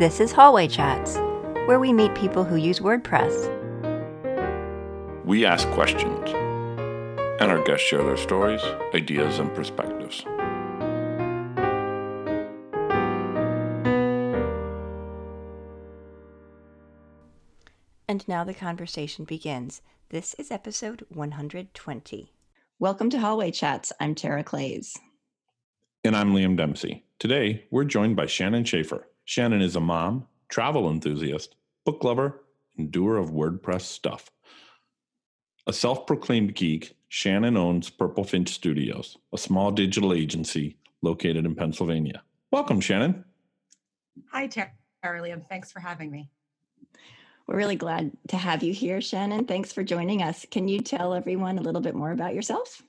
This is Hallway Chats, where we meet people who use WordPress. We ask questions, and our guests share their stories, ideas, and perspectives. And now the conversation begins. This is episode 120. Welcome to Hallway Chats. I'm Tara Clays. And I'm Liam Dempsey. Today, we're joined by Shannon Schaefer. Shannon is a mom, travel enthusiast, book lover, and doer of WordPress stuff. A self-proclaimed geek, Shannon owns Purple Finch Studios, a small digital agency located in Pennsylvania. Welcome, Shannon. Hi, Tara, Liam. Thanks for having me. We're really glad to have you here, Shannon. Thanks for joining us. Can you tell everyone a little bit more about yourself?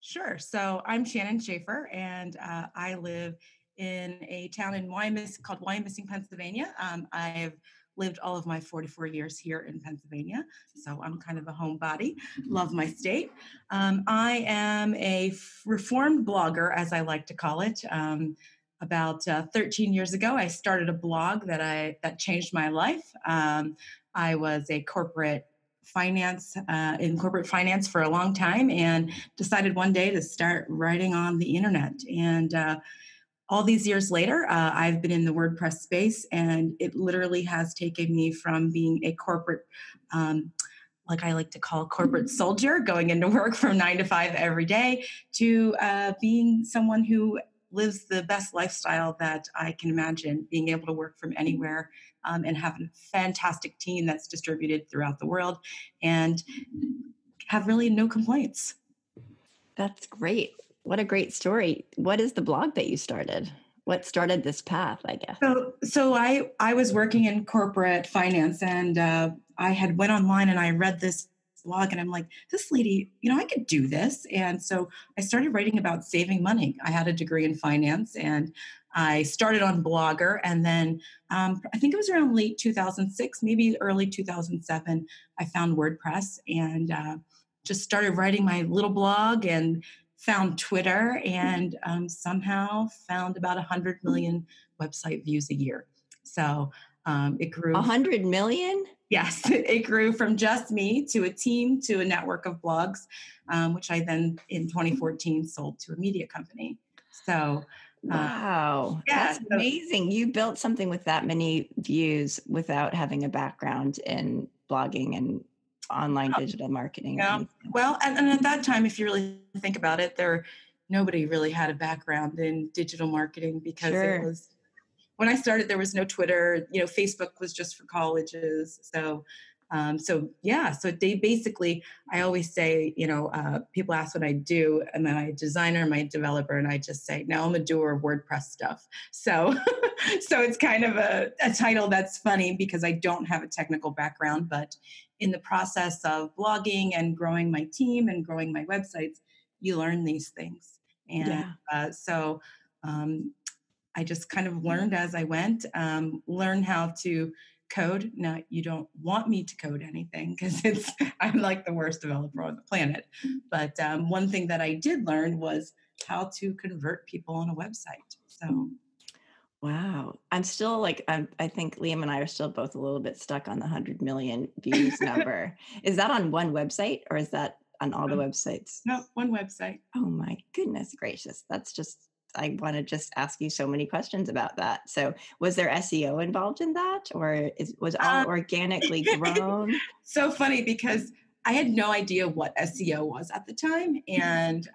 Sure. So I'm Shannon Schaefer, and I live in a town in Wyomissing called Wyomissing, Pennsylvania. I've lived all of my 44 years here in Pennsylvania, so I'm kind of a homebody, love my state. I am a reformed blogger, as I like to call it. About 13 years ago, I started a blog that changed my life. I was a corporate finance for a long time, and decided one day to start writing on the internet. And all these years later, I've been in the WordPress space, and it literally has taken me from being a corporate, like I like to call corporate soldier, going into work from 9 to 5 every day, to being someone who lives the best lifestyle that I can imagine, being able to work from anywhere and have a fantastic team that's distributed throughout the world and have really no complaints. That's great. What a great story. What is the blog that you started? What started this path, I guess? So I was working in corporate finance, and I had went online and I read this blog, and I'm like, this lady, I could do this. And so I started writing about saving money. I had a degree in finance, and I started on Blogger, and then I think it was around late 2006, maybe early 2007, I found WordPress and just started writing my little blog, and found Twitter, and somehow found about 100 million website views a year. So it grew. 100 million? Yes, it grew from just me to a team to a network of blogs, which I then in 2014 sold to a media company. So wow, yeah, that's amazing. You built something with that many views without having a background in blogging and online digital marketing. Yeah. Well, and at that time, if you really think about it, nobody really had a background in digital marketing, because It was, when I started, there was no Twitter, Facebook was just for colleges. So they basically, I always say, people ask what I do, and then I'm a designer, I'm a developer, and I just say, no, I'm a doer of WordPress stuff. So, so it's kind of a title that's funny because I don't have a technical background, but in the process of blogging and growing my team and growing my websites, you learn these things. And I just kind of learned as I went, learn how to code. Now, you don't want me to code anything because I'm like the worst developer on the planet. But one thing that I did learn was how to convert people on a website. So, wow. I'm still I think Liam and I are still both a little bit stuck on the 100 million views number. Is that on one website, or is that on all the websites? No, one website. Oh my goodness gracious. That's just, I want to just ask you so many questions about that. So was there SEO involved in that, or was all organically grown? So funny, because I had no idea what SEO was at the time. And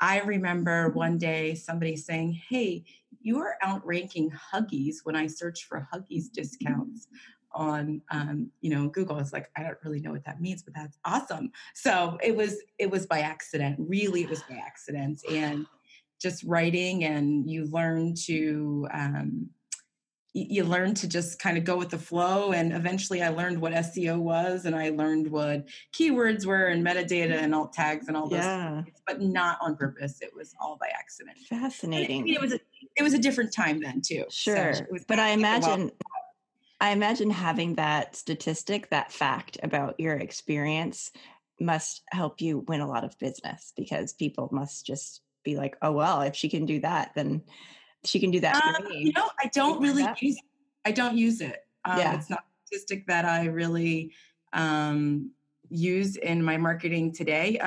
I remember one day somebody saying, hey, you are outranking Huggies when I search for Huggies discounts on Google. I was like, I don't really know what that means, but that's awesome. So it was by accident. Really, it was by accident. And just writing, and you learn to just kind of go with the flow. And eventually I learned what SEO was, and I learned what keywords were and metadata and alt tags and all those things, but not on purpose. It was all by accident. Fascinating. It was a different time then too. Sure. So but I imagine having that statistic, that fact about your experience must help you win a lot of business, because people must just be like, oh, well, if she can do that, then She can do that for me. You know, I don't really use it. I don't use it. It's not a statistic that I really use in my marketing today.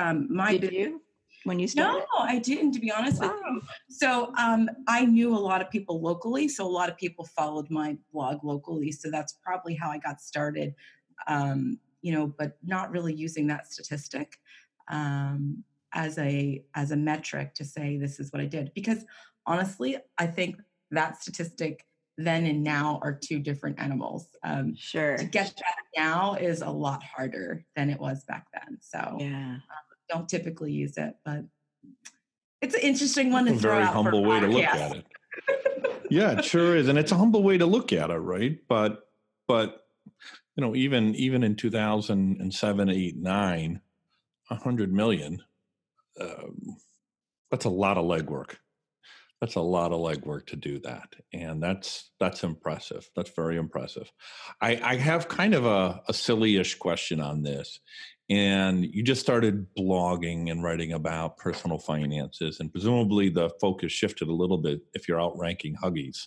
When you started? No, I didn't, to be honest with you. So I knew a lot of people locally. So a lot of people followed my blog locally. So that's probably how I got started, you know, but not really using that statistic as a metric to say this is what I did. Because honestly, I think that statistic then and now are two different animals. Sure. To get that now is a lot harder than it was back then. So yeah. Don't typically use it, but it's an interesting one to throw out. Very humble way to look at it. Yeah, it sure is, and it's a humble way to look at it, right? But you know, even in 2007, 8, 9, 100 million, that's a lot of legwork. That's a lot of legwork to do that, and that's impressive. That's very impressive. I have kind of a silly-ish question on this. And you just started blogging and writing about personal finances, and presumably the focus shifted a little bit if you're outranking Huggies,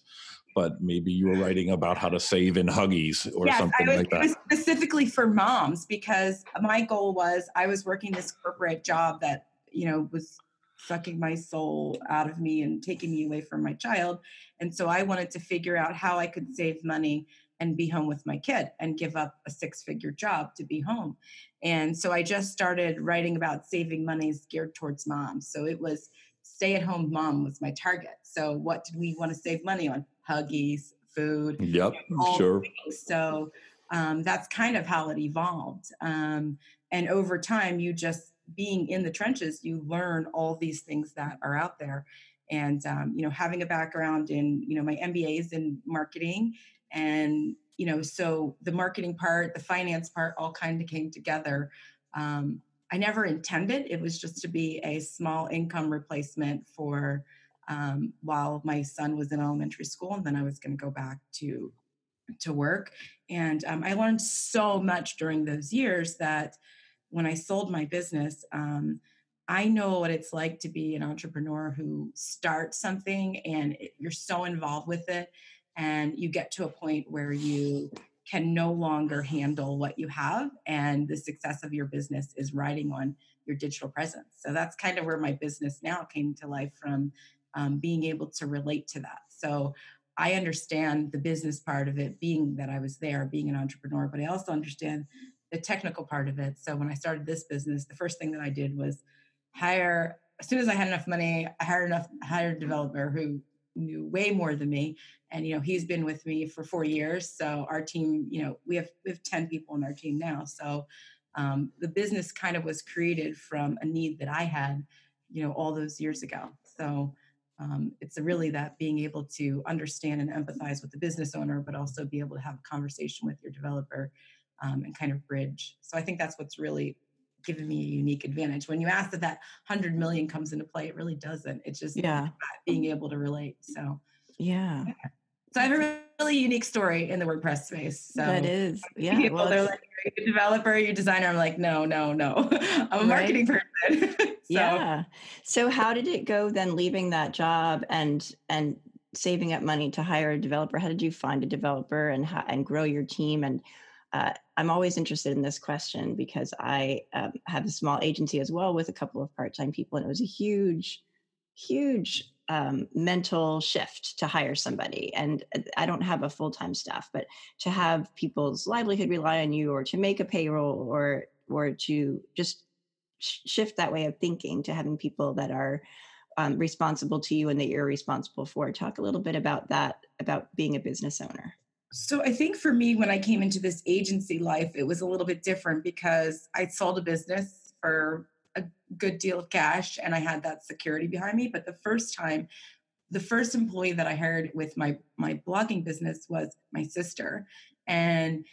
but maybe you were writing about how to save in Huggies or something like that. It was specifically for moms, because my goal was I was working this corporate job that, you know, was sucking my soul out of me and taking me away from my child. And so I wanted to figure out how I could save money and be home with my kid and give up a 6-figure job to be home. And so I just started writing about saving money geared towards moms. So it was stay-at-home mom was my target. So what did we want to save money on? Huggies, food. Yep, sure. Things. So that's kind of how it evolved. And over time, you just being in the trenches, you learn all these things that are out there. And, you know, having a background in, you know, my MBA is in marketing. And, you know, so the marketing part, the finance part, all kind of came together. I never intended. It was just to be a small income replacement for while my son was in elementary school. And then I was going to go back to work. And I learned so much during those years that when I sold my business, I know what it's like to be an entrepreneur who starts something and you're so involved with it. And you get to a point where you can no longer handle what you have, and the success of your business is riding on your digital presence. So that's kind of where my business now came to life from being able to relate to that. So I understand the business part of it, being that I was there, being an entrepreneur, but I also understand the technical part of it. So when I started this business, the first thing that I did was hire, as soon as I had enough money, I hired a developer who knew way more than me. And, you know, he's been with me for 4 years. So our team, you know, we have 10 people on our team now. So the business kind of was created from a need that I had, you know, all those years ago. So it's really that being able to understand and empathize with the business owner, but also be able to have a conversation with your developer and kind of bridge. So I think that's what's really given me a unique advantage. When you ask that 100 million comes into play, it really doesn't. It's just being able to relate. So, yeah. So I have a really unique story in the WordPress space. So that is, people, they're like, are you a developer, are you a designer? I'm like, no. I'm a marketing person. So. Yeah. So how did it go then, leaving that job and saving up money to hire a developer? How did you find a developer and grow your team? And I'm always interested in this question because I have a small agency as well with a couple of part-time people, and it was a huge mental shift to hire somebody. And I don't have a full-time staff, but to have people's livelihood rely on you, or to make a payroll, or to just shift that way of thinking to having people that are responsible to you and that you're responsible for. Talk a little bit about that, about being a business owner. So I think for me, when I came into this agency life, it was a little bit different because I'd sold a business for a good deal of cash and I had that security behind me. But the first employee that I hired with my blogging business was my sister. And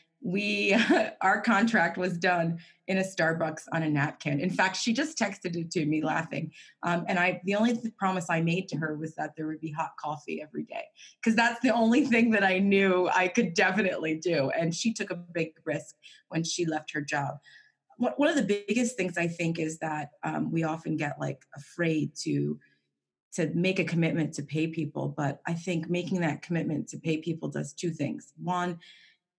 our contract was done in a Starbucks on a napkin. In fact, she just texted it to me laughing. And the only promise I made to her was that there would be hot coffee every day, because that's the only thing that I knew I could definitely do. And she took a big risk when she left her job. One of the biggest things I think is that we often get like afraid to to make a commitment to pay people. But I think making that commitment to pay people does two things. One,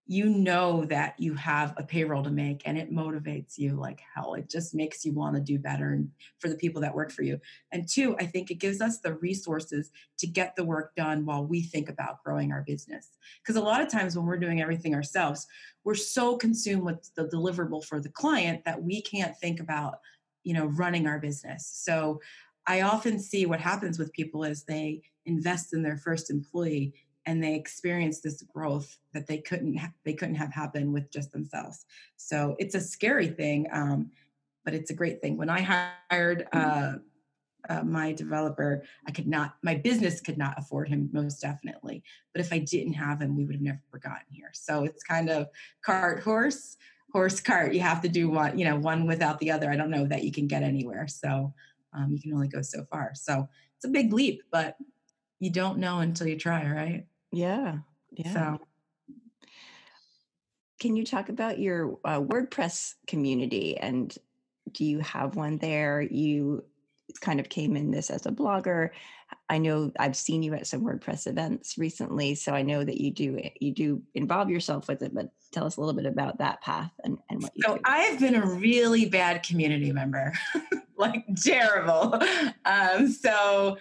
you know that you have a payroll to make, and it motivates you like hell. It just makes you want to do better and for the people that work for you. And two, I think it gives us the resources to get the work done while we think about growing our business. Because a lot of times when we're doing everything ourselves, we're so consumed with the deliverable for the client that we can't think about, you know, running our business. So I often see what happens with people is they invest in their first employee, and they experience this growth that they couldn't have happen with just themselves. So it's a scary thing, but it's a great thing. When I hired my developer, my business could not afford him, most definitely. But if I didn't have him, we would have never gotten here. So it's kind of cart, horse, horse, cart. You have to do one, one without the other. I don't know that you can get anywhere. So you can only go so far. So it's a big leap, but you don't know until you try, right? Yeah. So, can you talk about your WordPress community, and do you have one there? You kind of came in this as a blogger. I know I've seen you at some WordPress events recently, so I know that you do involve yourself with it, but tell us a little bit about that path and what you do. So I've been a really bad community member, like terrible. So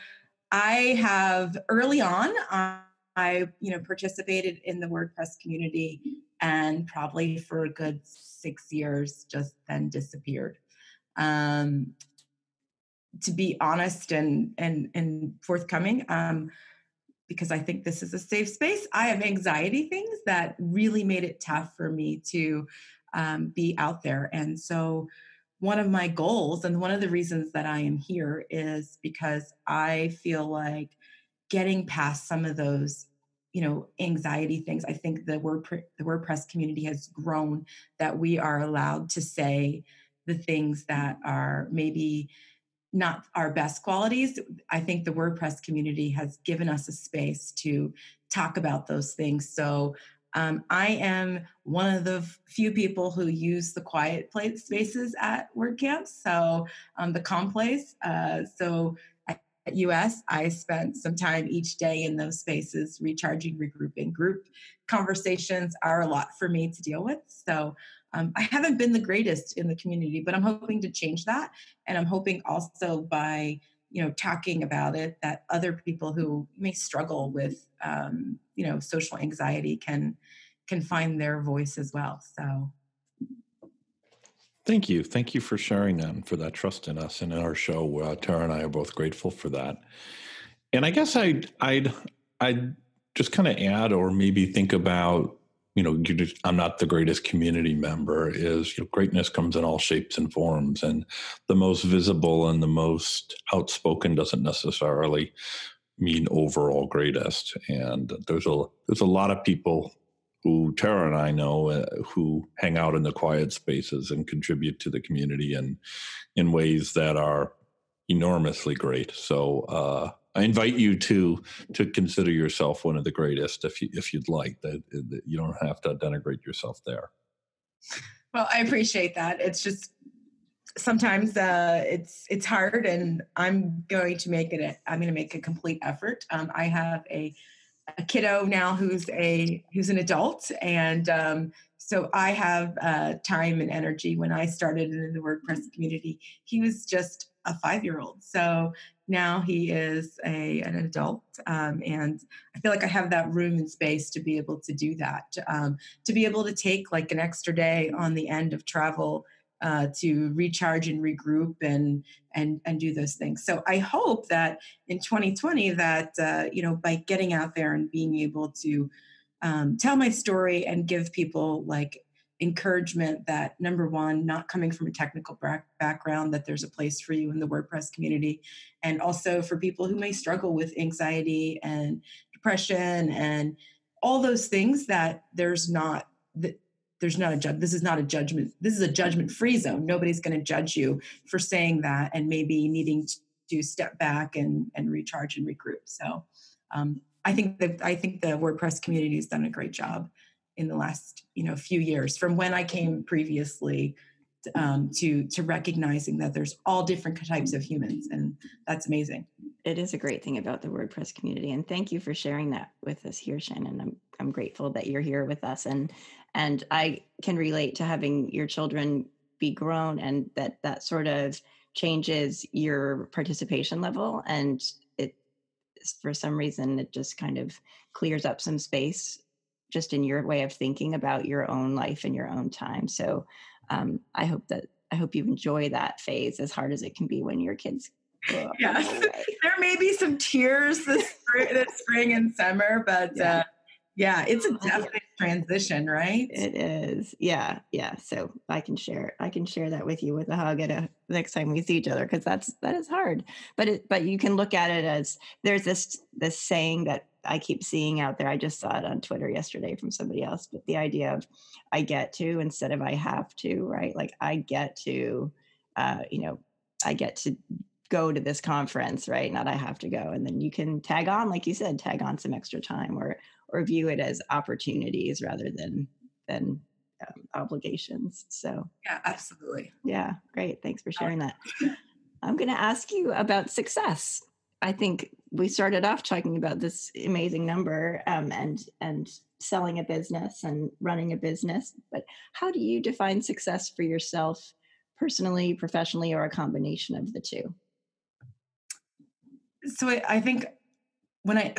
I have early on, I participated in the WordPress community and probably for a good 6 years, just then disappeared. To be honest and forthcoming, because I think this is a safe space. I have anxiety things that really made it tough for me to be out there. And so one of my goals and one of the reasons that I am here is because I feel like getting past some of those, anxiety things. I think the WordPress community has grown that we are allowed to say the things that are maybe not our best qualities. I think the WordPress community has given us a space to talk about those things. So I am one of the few people who use the quiet spaces at WordCamp. So the calm place. At US, I spent some time each day in those spaces, recharging, regrouping. Group conversations are a lot for me to deal with. So I haven't been the greatest in the community, but I'm hoping to change that. And I'm hoping also by, talking about it, that other people who may struggle with, social anxiety can find their voice as well. So. Thank you. Thank you for sharing that and for that trust in us and in our show. Tara and I are both grateful for that. And I guess I'd just kind of add or maybe think about, I'm not the greatest community member is greatness comes in all shapes and forms. And the most visible and the most outspoken doesn't necessarily mean overall greatest. And there's a lot of people who Tara and I know who hang out in the quiet spaces and contribute to the community in ways that are enormously great. So I invite you to consider yourself one of the greatest if you'd like. That you don't have to denigrate yourself there. Well, I appreciate that. It's just sometimes it's hard, and I'm going to make a complete effort. I have a kiddo now who's an adult. And so I have time and energy. When I started in the WordPress community, he was just a 5-year-old. So now he is an adult. And I feel like I have that room and space to be able to do that, to be able to take like an extra day on the end of travel to recharge and regroup and do those things. So I hope that in 2020 that, by getting out there and being able to tell my story and give people like encouragement that, number one, not coming from a technical background, that there's a place for you in the WordPress community. And also for people who may struggle with anxiety and depression and all those things, that this is not a judgment. This is a judgment-free zone. Nobody's going to judge you for saying that and maybe needing to step back and recharge and regroup. So I think the WordPress community has done a great job in the last, few years from when I came previously to recognizing that there's all different types of humans, and that's amazing. it is a great thing about the WordPress community. And thank you for sharing that with us here, Shannon. I'm grateful that you're here with us. And I can relate to having your children be grown, and that sort of changes your participation level. And it, for some reason, it just kind of clears up some space just in your way of thinking about your own life and your own time. So I hope you enjoy that phase, as hard as it can be when your kids grow up. Yeah. There may be some tears this spring and summer, but yeah. Yeah, it's a definite transition, right? It is. Yeah. So I can share that with you with a hug at next time we see each other, because that is hard. But you can look at it as, there's this saying that I keep seeing out there. I just saw it on Twitter yesterday from somebody else. But the idea of I get to instead of I have to, right? Like I get to go to this conference, right? Not I have to go. And then you can tag on, like you said, tag on some extra time, or view it as opportunities rather than obligations. So yeah, absolutely. Yeah, great. Thanks for sharing that. I'm going to ask you about success. I think we started off talking about this amazing number and selling a business and running a business, but how do you define success for yourself personally, professionally, or a combination of the two? So I think when I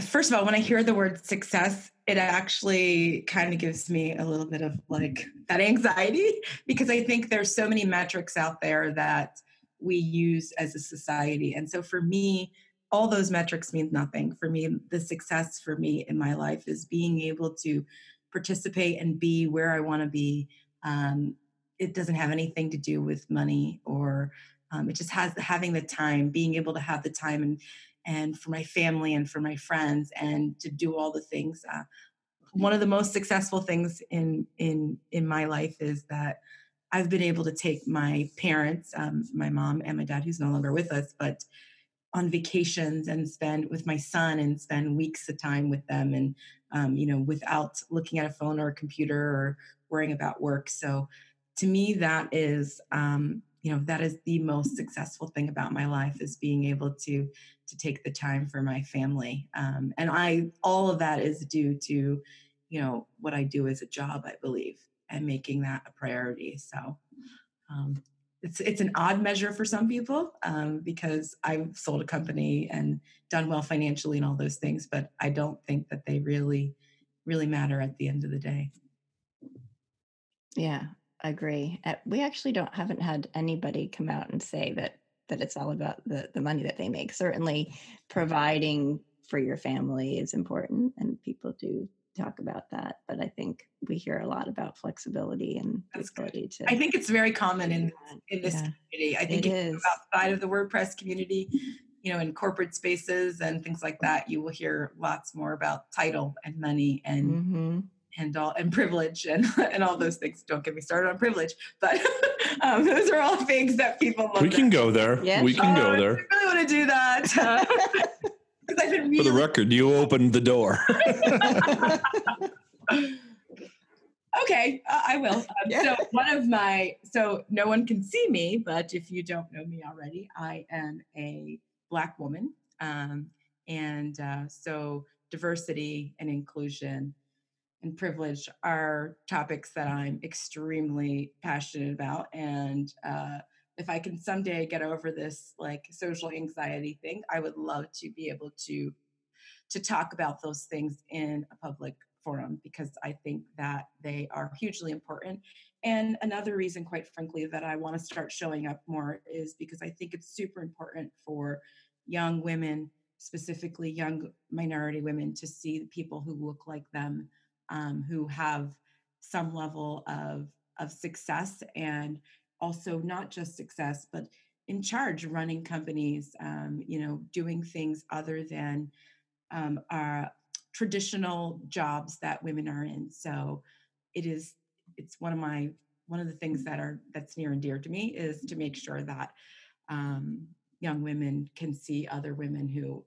hear the word success, it actually kind of gives me a little bit of like that anxiety, because I think there's so many metrics out there that we use as a society. And so for me, all those metrics mean nothing. For me, the success for me in my life is being able to participate and be where I want to be. It doesn't have anything to do with money, or it just has having the time, being able to have the time and for my family and for my friends, and to do all the things. One of the most successful things in my life is that I've been able to take my parents, my mom and my dad, who's no longer with us, but on vacations, and spend with my son and spend weeks of time with them, and without looking at a phone or a computer or worrying about work. So to me, that is that is the most successful thing about my life, is being able to take the time for my family. All of that is due to, what I do as a job, I believe, and making that a priority. So it's an odd measure for some people because I've sold a company and done well financially and all those things, but I don't think that they really, really matter at the end of the day. Yeah, I agree. We actually haven't had anybody come out and say that it's all about the money that they make. Certainly providing for your family is important, and people do talk about that, but I think we hear a lot about flexibility and ability to. I think it's very common in this community. I think it is. Outside of the WordPress community, in corporate spaces and things like that, you will hear lots more about title and money and and privilege and all those things. Don't get me started on privilege, but those are all things that people love. We can go there. Yeah. We can go there. I really want to do that. For the record, you opened the door. Okay, I will. So no one can see me, but if you don't know me already, I am a Black woman. So diversity and inclusion and privilege are topics that I'm extremely passionate about. And if I can someday get over this like social anxiety thing, I would love to be able to talk about those things in a public forum, because I think that they are hugely important. And another reason, quite frankly, that I want to start showing up more is because I think it's super important for young women, specifically young minority women, to see people who look like them, who have some level of success, and also not just success, but in charge, running companies, doing things other than our traditional jobs that women are in. So it's one of the things that's near and dear to me, is to make sure that young women can see other women who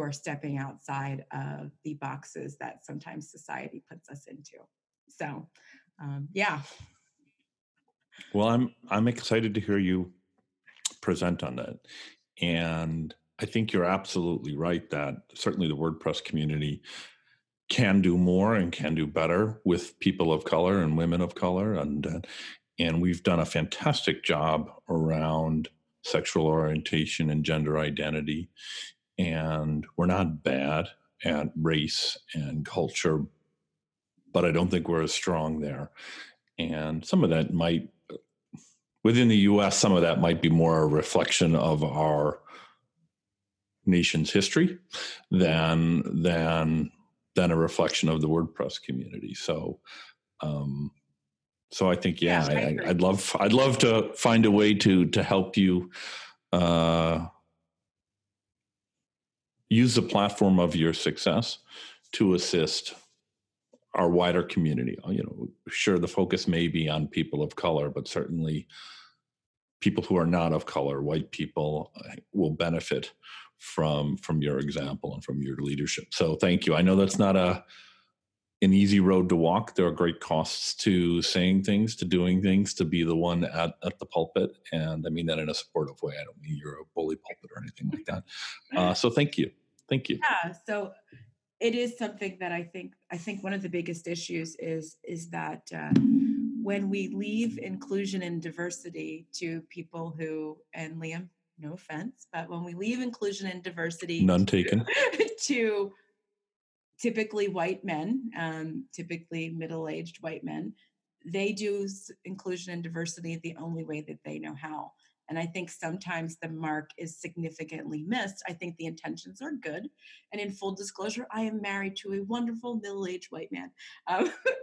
are stepping outside of the boxes that sometimes society puts us into. So, yeah. Well, I'm excited to hear you present on that. And I think you're absolutely right that certainly the WordPress community can do more and can do better with people of color and women of color. And we've done a fantastic job around sexual orientation and gender identity. And we're not bad at race and culture, but I don't think we're as strong there. And some of that might, within the US, some of that might be more a reflection of our nation's history than a reflection of the WordPress community. So I think, I'd love to find a way to help you use the platform of your success to assist our wider community. You know, sure, the focus may be on people of color, but certainly people who are not of color, white people, will benefit from your example and from your leadership. So thank you. I know that's not an easy road to walk. There are great costs to saying things, to doing things, to be the one at the pulpit. And I mean that in a supportive way. I don't mean you're a bully pulpit or anything like that. So thank you. Thank you. Yeah. So it is something that I think one of the biggest issues is that when we leave inclusion and diversity to people who, and Liam, no offense, but when we leave inclusion and diversity, none taken, to typically white men, typically middle-aged white men, they do inclusion and diversity the only way that they know how. And I think sometimes the mark is significantly missed. I think the intentions are good. And in full disclosure, I am married to a wonderful middle-aged white man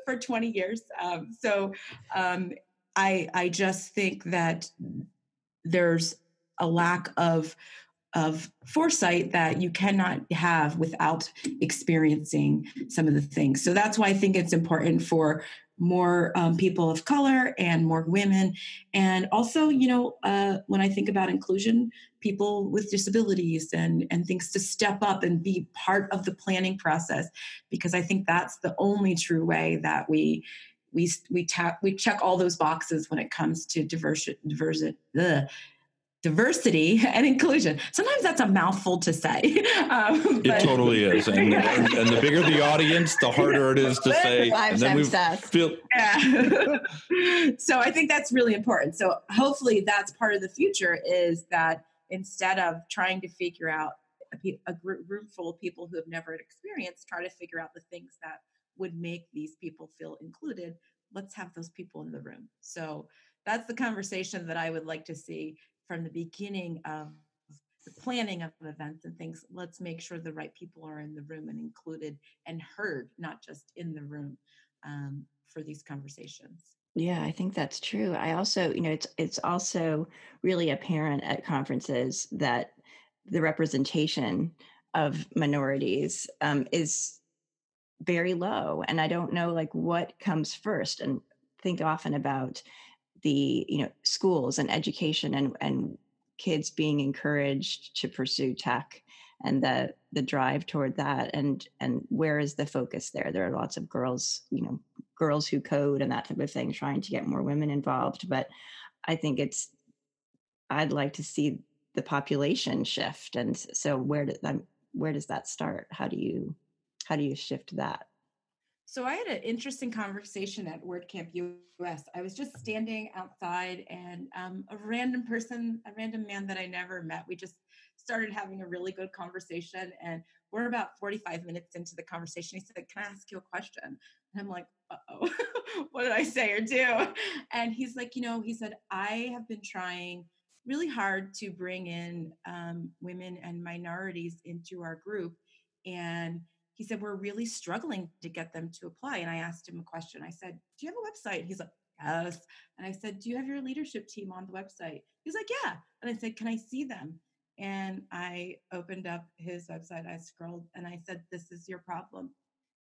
for 20 years. I just think that there's a lack of foresight that you cannot have without experiencing some of the things. So that's why I think it's important for more people of color and more women. And also, you know, when I think about inclusion, people with disabilities and things to step up and be part of the planning process, because I think that's the only true way that we check all those boxes when it comes to diversity and inclusion. Sometimes that's a mouthful to say. It totally is. And the bigger the audience, the harder it is to say. And then we feel... Yeah. So I think that's really important. So hopefully that's part of the future, is that instead of trying to figure out a room full of people who have never experienced, try to figure out the things that would make these people feel included. Let's have those people in the room. So that's the conversation that I would like to see from the beginning of the planning of events and things. Let's make sure the right people are in the room and included and heard, not just in the room, for these conversations. Yeah, I think that's true. I also, you know, it's also really apparent at conferences that the representation of minorities is very low. And I don't know, like, what comes first, and think often about the, you know, schools and education and kids being encouraged to pursue tech and the drive toward that, and where is the focus there? There are lots of girls who code and that type of thing, trying to get more women involved. But I think I'd like to see the population shift. And so where does that start? How do you shift that? So I had an interesting conversation at WordCamp US. I was just standing outside, and a random man that I never met, we just started having a really good conversation, and we're about 45 minutes into the conversation. He said, "Can I ask you a question?" And I'm like, "Uh-oh, what did I say or do?" And he's like, he said, "I have been trying really hard to bring in women and minorities into our group, and he said, we're really struggling to get them to apply." And I asked him a question. I said, "Do you have a website?" He's like, "Yes." And I said, "Do you have your leadership team on the website?" He's like, "Yeah." And I said, "Can I see them?" And I opened up his website. I scrolled and I said, "This is your problem."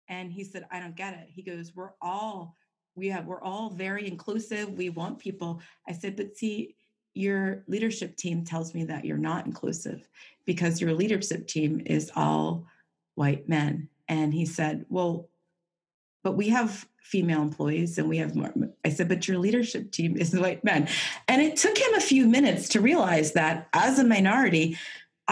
And he said, "I don't get it." He goes, "We're all very inclusive. We want people." I said, "But see, your leadership team tells me that you're not inclusive, because your leadership team is all white men." And he said, "Well, but we have female employees and we have more." I said, "But your leadership team is white men." And it took him a few minutes to realize that as a minority,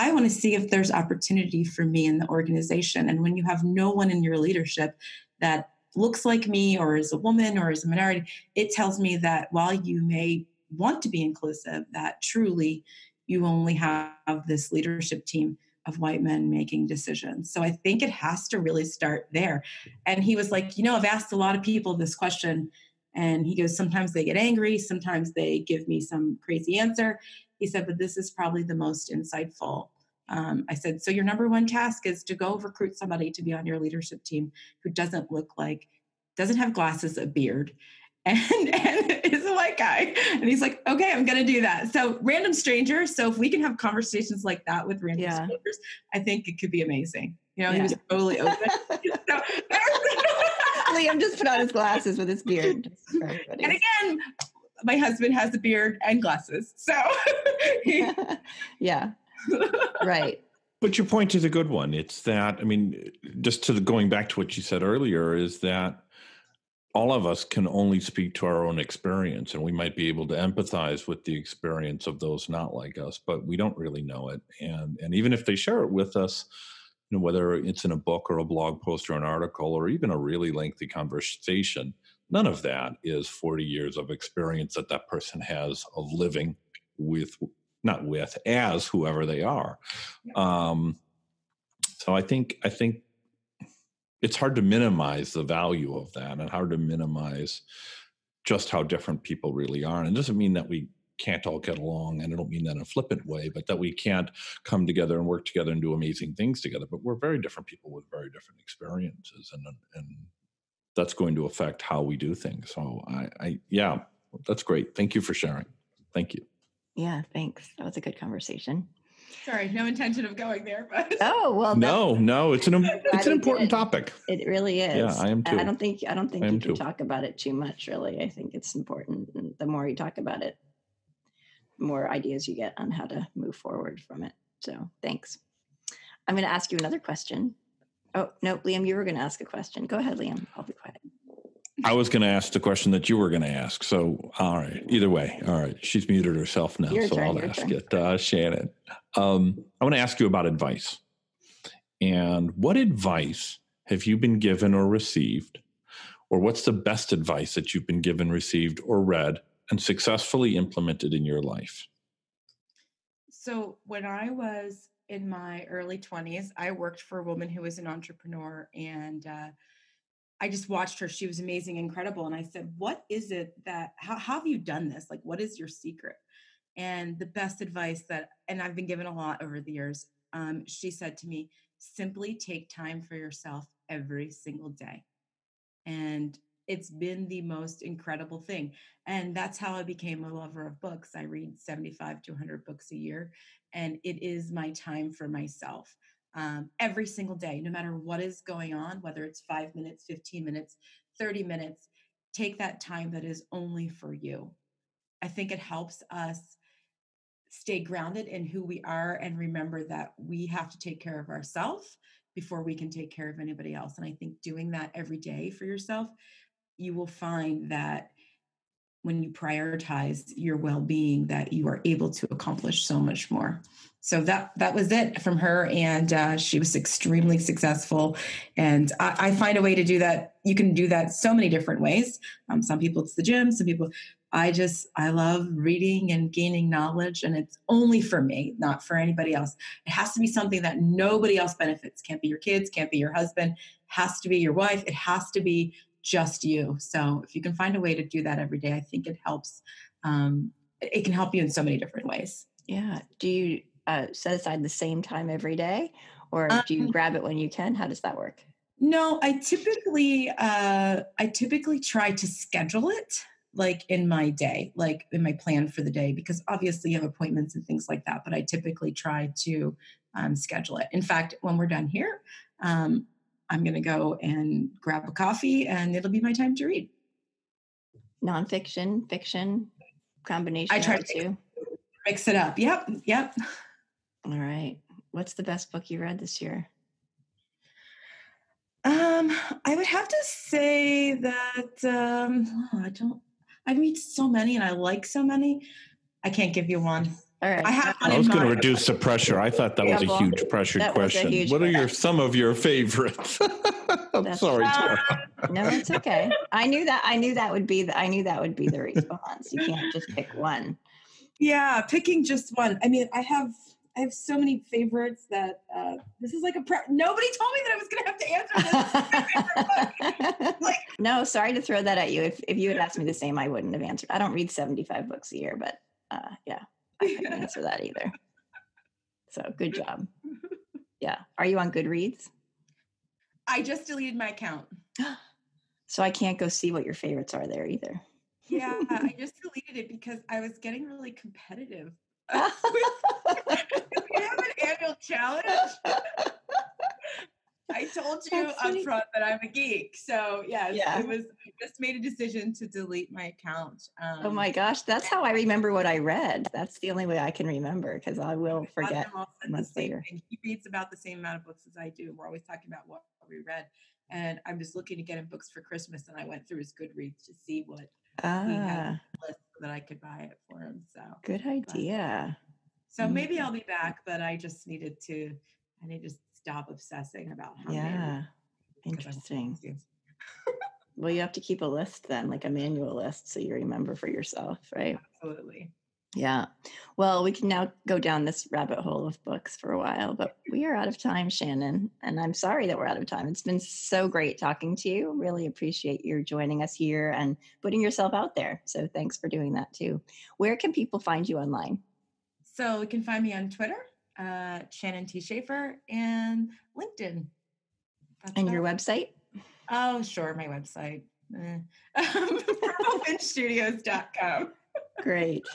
I want to see if there's opportunity for me in the organization. And when you have no one in your leadership that looks like me or is a woman or is a minority, it tells me that while you may want to be inclusive, that truly you only have this leadership team of white men making decisions. So I think it has to really start there. And he was like, you know, I've asked a lot of people this question. And he goes, sometimes they get angry. Sometimes they give me some crazy answer. He said, but this is probably the most insightful. I said, so your number one task is to go recruit somebody to be on your leadership team who doesn't look like, doesn't have glasses, a beard, and is a white guy. And he's like, okay, I'm going to do that. So random strangers. So if we can have conversations like that with random strangers, I think it could be amazing. You know, he was totally open. So, Liam just put on his glasses with his beard. And again, my husband has a beard and glasses. So right. But your point is a good one. It's that, I mean, just to going back to what you said earlier, is that all of us can only speak to our own experience, and we might be able to empathize with the experience of those not like us, but we don't really know it. And even if they share it with us, you know, whether it's in a book or a blog post or an article or even a really lengthy conversation, none of that is 40 years of experience that that person has of living with, not with, as whoever they are. So I think it's hard to minimize the value of that, and hard to minimize just how different people really are. And it doesn't mean that we can't all get along, and I don't mean that in a flippant way, but that we can't come together and work together and do amazing things together. But we're very different people with very different experiences, and that's going to affect how we do things. So I that's great. Thank you for sharing. Thank you. Yeah, thanks. That was a good conversation. Sorry, no intention of going there, but no, it's an important topic. It really is. Yeah, I am too. I don't think you can talk about it too much, really. I think it's important. And the more you talk about it, the more ideas you get on how to move forward from it. So thanks. I'm going to ask you another question. Oh, no, Liam, you were going to ask a question. Go ahead, Liam. I'll be quiet. I was going to ask the question that you were going to ask. So, all right. Either way. All right. She's muted herself now, so I'll ask it. Shannon, I want to ask you about advice. And what advice have you been given or received? Or what's the best advice that you've been given, received, or read and successfully implemented in your life? So when I was in my early 20s, I worked for a woman who was an entrepreneur, and I just watched her. She was amazing, incredible. And I said, what is it that, how have you done this? Like, what is your secret? And the best advice that, and I've been given a lot over the years, she said to me, simply take time for yourself every single day. And it's been the most incredible thing. And that's how I became a lover of books. I read 75 to 100 books a year, and it is my time for myself. Every single day, no matter what is going on, whether it's 5 minutes, 15 minutes, 30 minutes, take that time that is only for you. I think it helps us stay grounded in who we are and remember that we have to take care of ourselves before we can take care of anybody else. And I think doing that every day for yourself, you will find that when you prioritize your well-being, that you are able to accomplish so much more. So that was it from her. And she was extremely successful. And I find a way to do that. You can do that so many different ways. Some people it's the gym, some people, I love reading and gaining knowledge, and it's only for me, not for anybody else. It has to be something that nobody else benefits. Can't be your kids, can't be your husband, has to be your wife. It has to be just you. So if you can find a way to do that every day, I think it helps. It can help you in so many different ways. Yeah. Do you set aside the same time every day, or do you grab it when you can? How does that work? No, I typically try to schedule it like in my day, like in my plan for the day, because obviously you have appointments and things like that, but I typically try to schedule it. In fact, when we're done here, I'm going to go and grab a coffee, and it'll be my time to read. Nonfiction, fiction, combination. I try to mix it up. Yep. All right. What's the best book you read this year? I would have to say that I read so many, and I like so many. I can't give you one. All right. I was going to reduce the pressure. I thought that was a huge pressured question. What are some of your favorites? I'm sorry, Tara. No, it's okay. I knew that would be the response. You can't just pick one. Yeah, picking just one. I mean, I have so many favorites that this is like nobody told me that I was going to have to answer this. No, sorry to throw that at you. If you had asked me the same, I wouldn't have answered. I don't read 75 books a year, but yeah, I couldn't answer that either. So good job. Yeah. Are you on Goodreads? I just deleted my account. So I can't go see what your favorites are there either. Yeah, I just deleted it because I was getting really competitive. We have an annual challenge. I told you up front that I'm a geek. So yeah. I just made a decision to delete my account. Oh my gosh, that's how I remember what I read. That's the only way I can remember because I will forget months later. He reads about the same amount of books as I do. We're always talking about what we read. And I'm just looking to get him books for Christmas. And I went through his Goodreads to see what he had on the list so that I could buy it for him. So good idea. So maybe I'll be back, but I just needed to stop obsessing about how many. Interesting. Well, you have to keep a list then, like a manual list, so you remember for yourself, right? Absolutely. Yeah. Well, we can now go down this rabbit hole of books for a while, but we are out of time, Shannon, and I'm sorry that we're out of time. It's been so great talking to you. Really appreciate your joining us here and putting yourself out there. So thanks for doing that too. Where can people find you online? So you can find me on Twitter, Shannon T. Schaefer, and LinkedIn. Your website? Oh, sure. My website. PurpleFinchStudios.com. Great.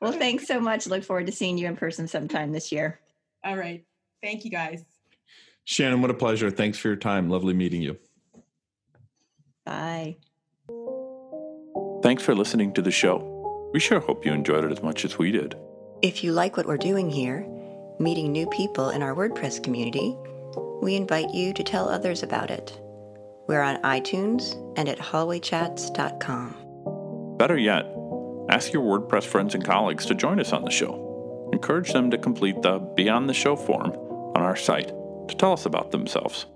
Well, thanks so much. Look forward to seeing you in person sometime this year. All right. Thank you, guys. Shannon, what a pleasure. Thanks for your time. Lovely meeting you. Bye. Thanks for listening to the show. We sure hope you enjoyed it as much as we did. If you like what we're doing here, meeting new people in our WordPress community, we invite you to tell others about it. We're on iTunes and at hallwaychats.com. Better yet, ask your WordPress friends and colleagues to join us on the show. Encourage them to complete the Be on the Show form on our site to tell us about themselves.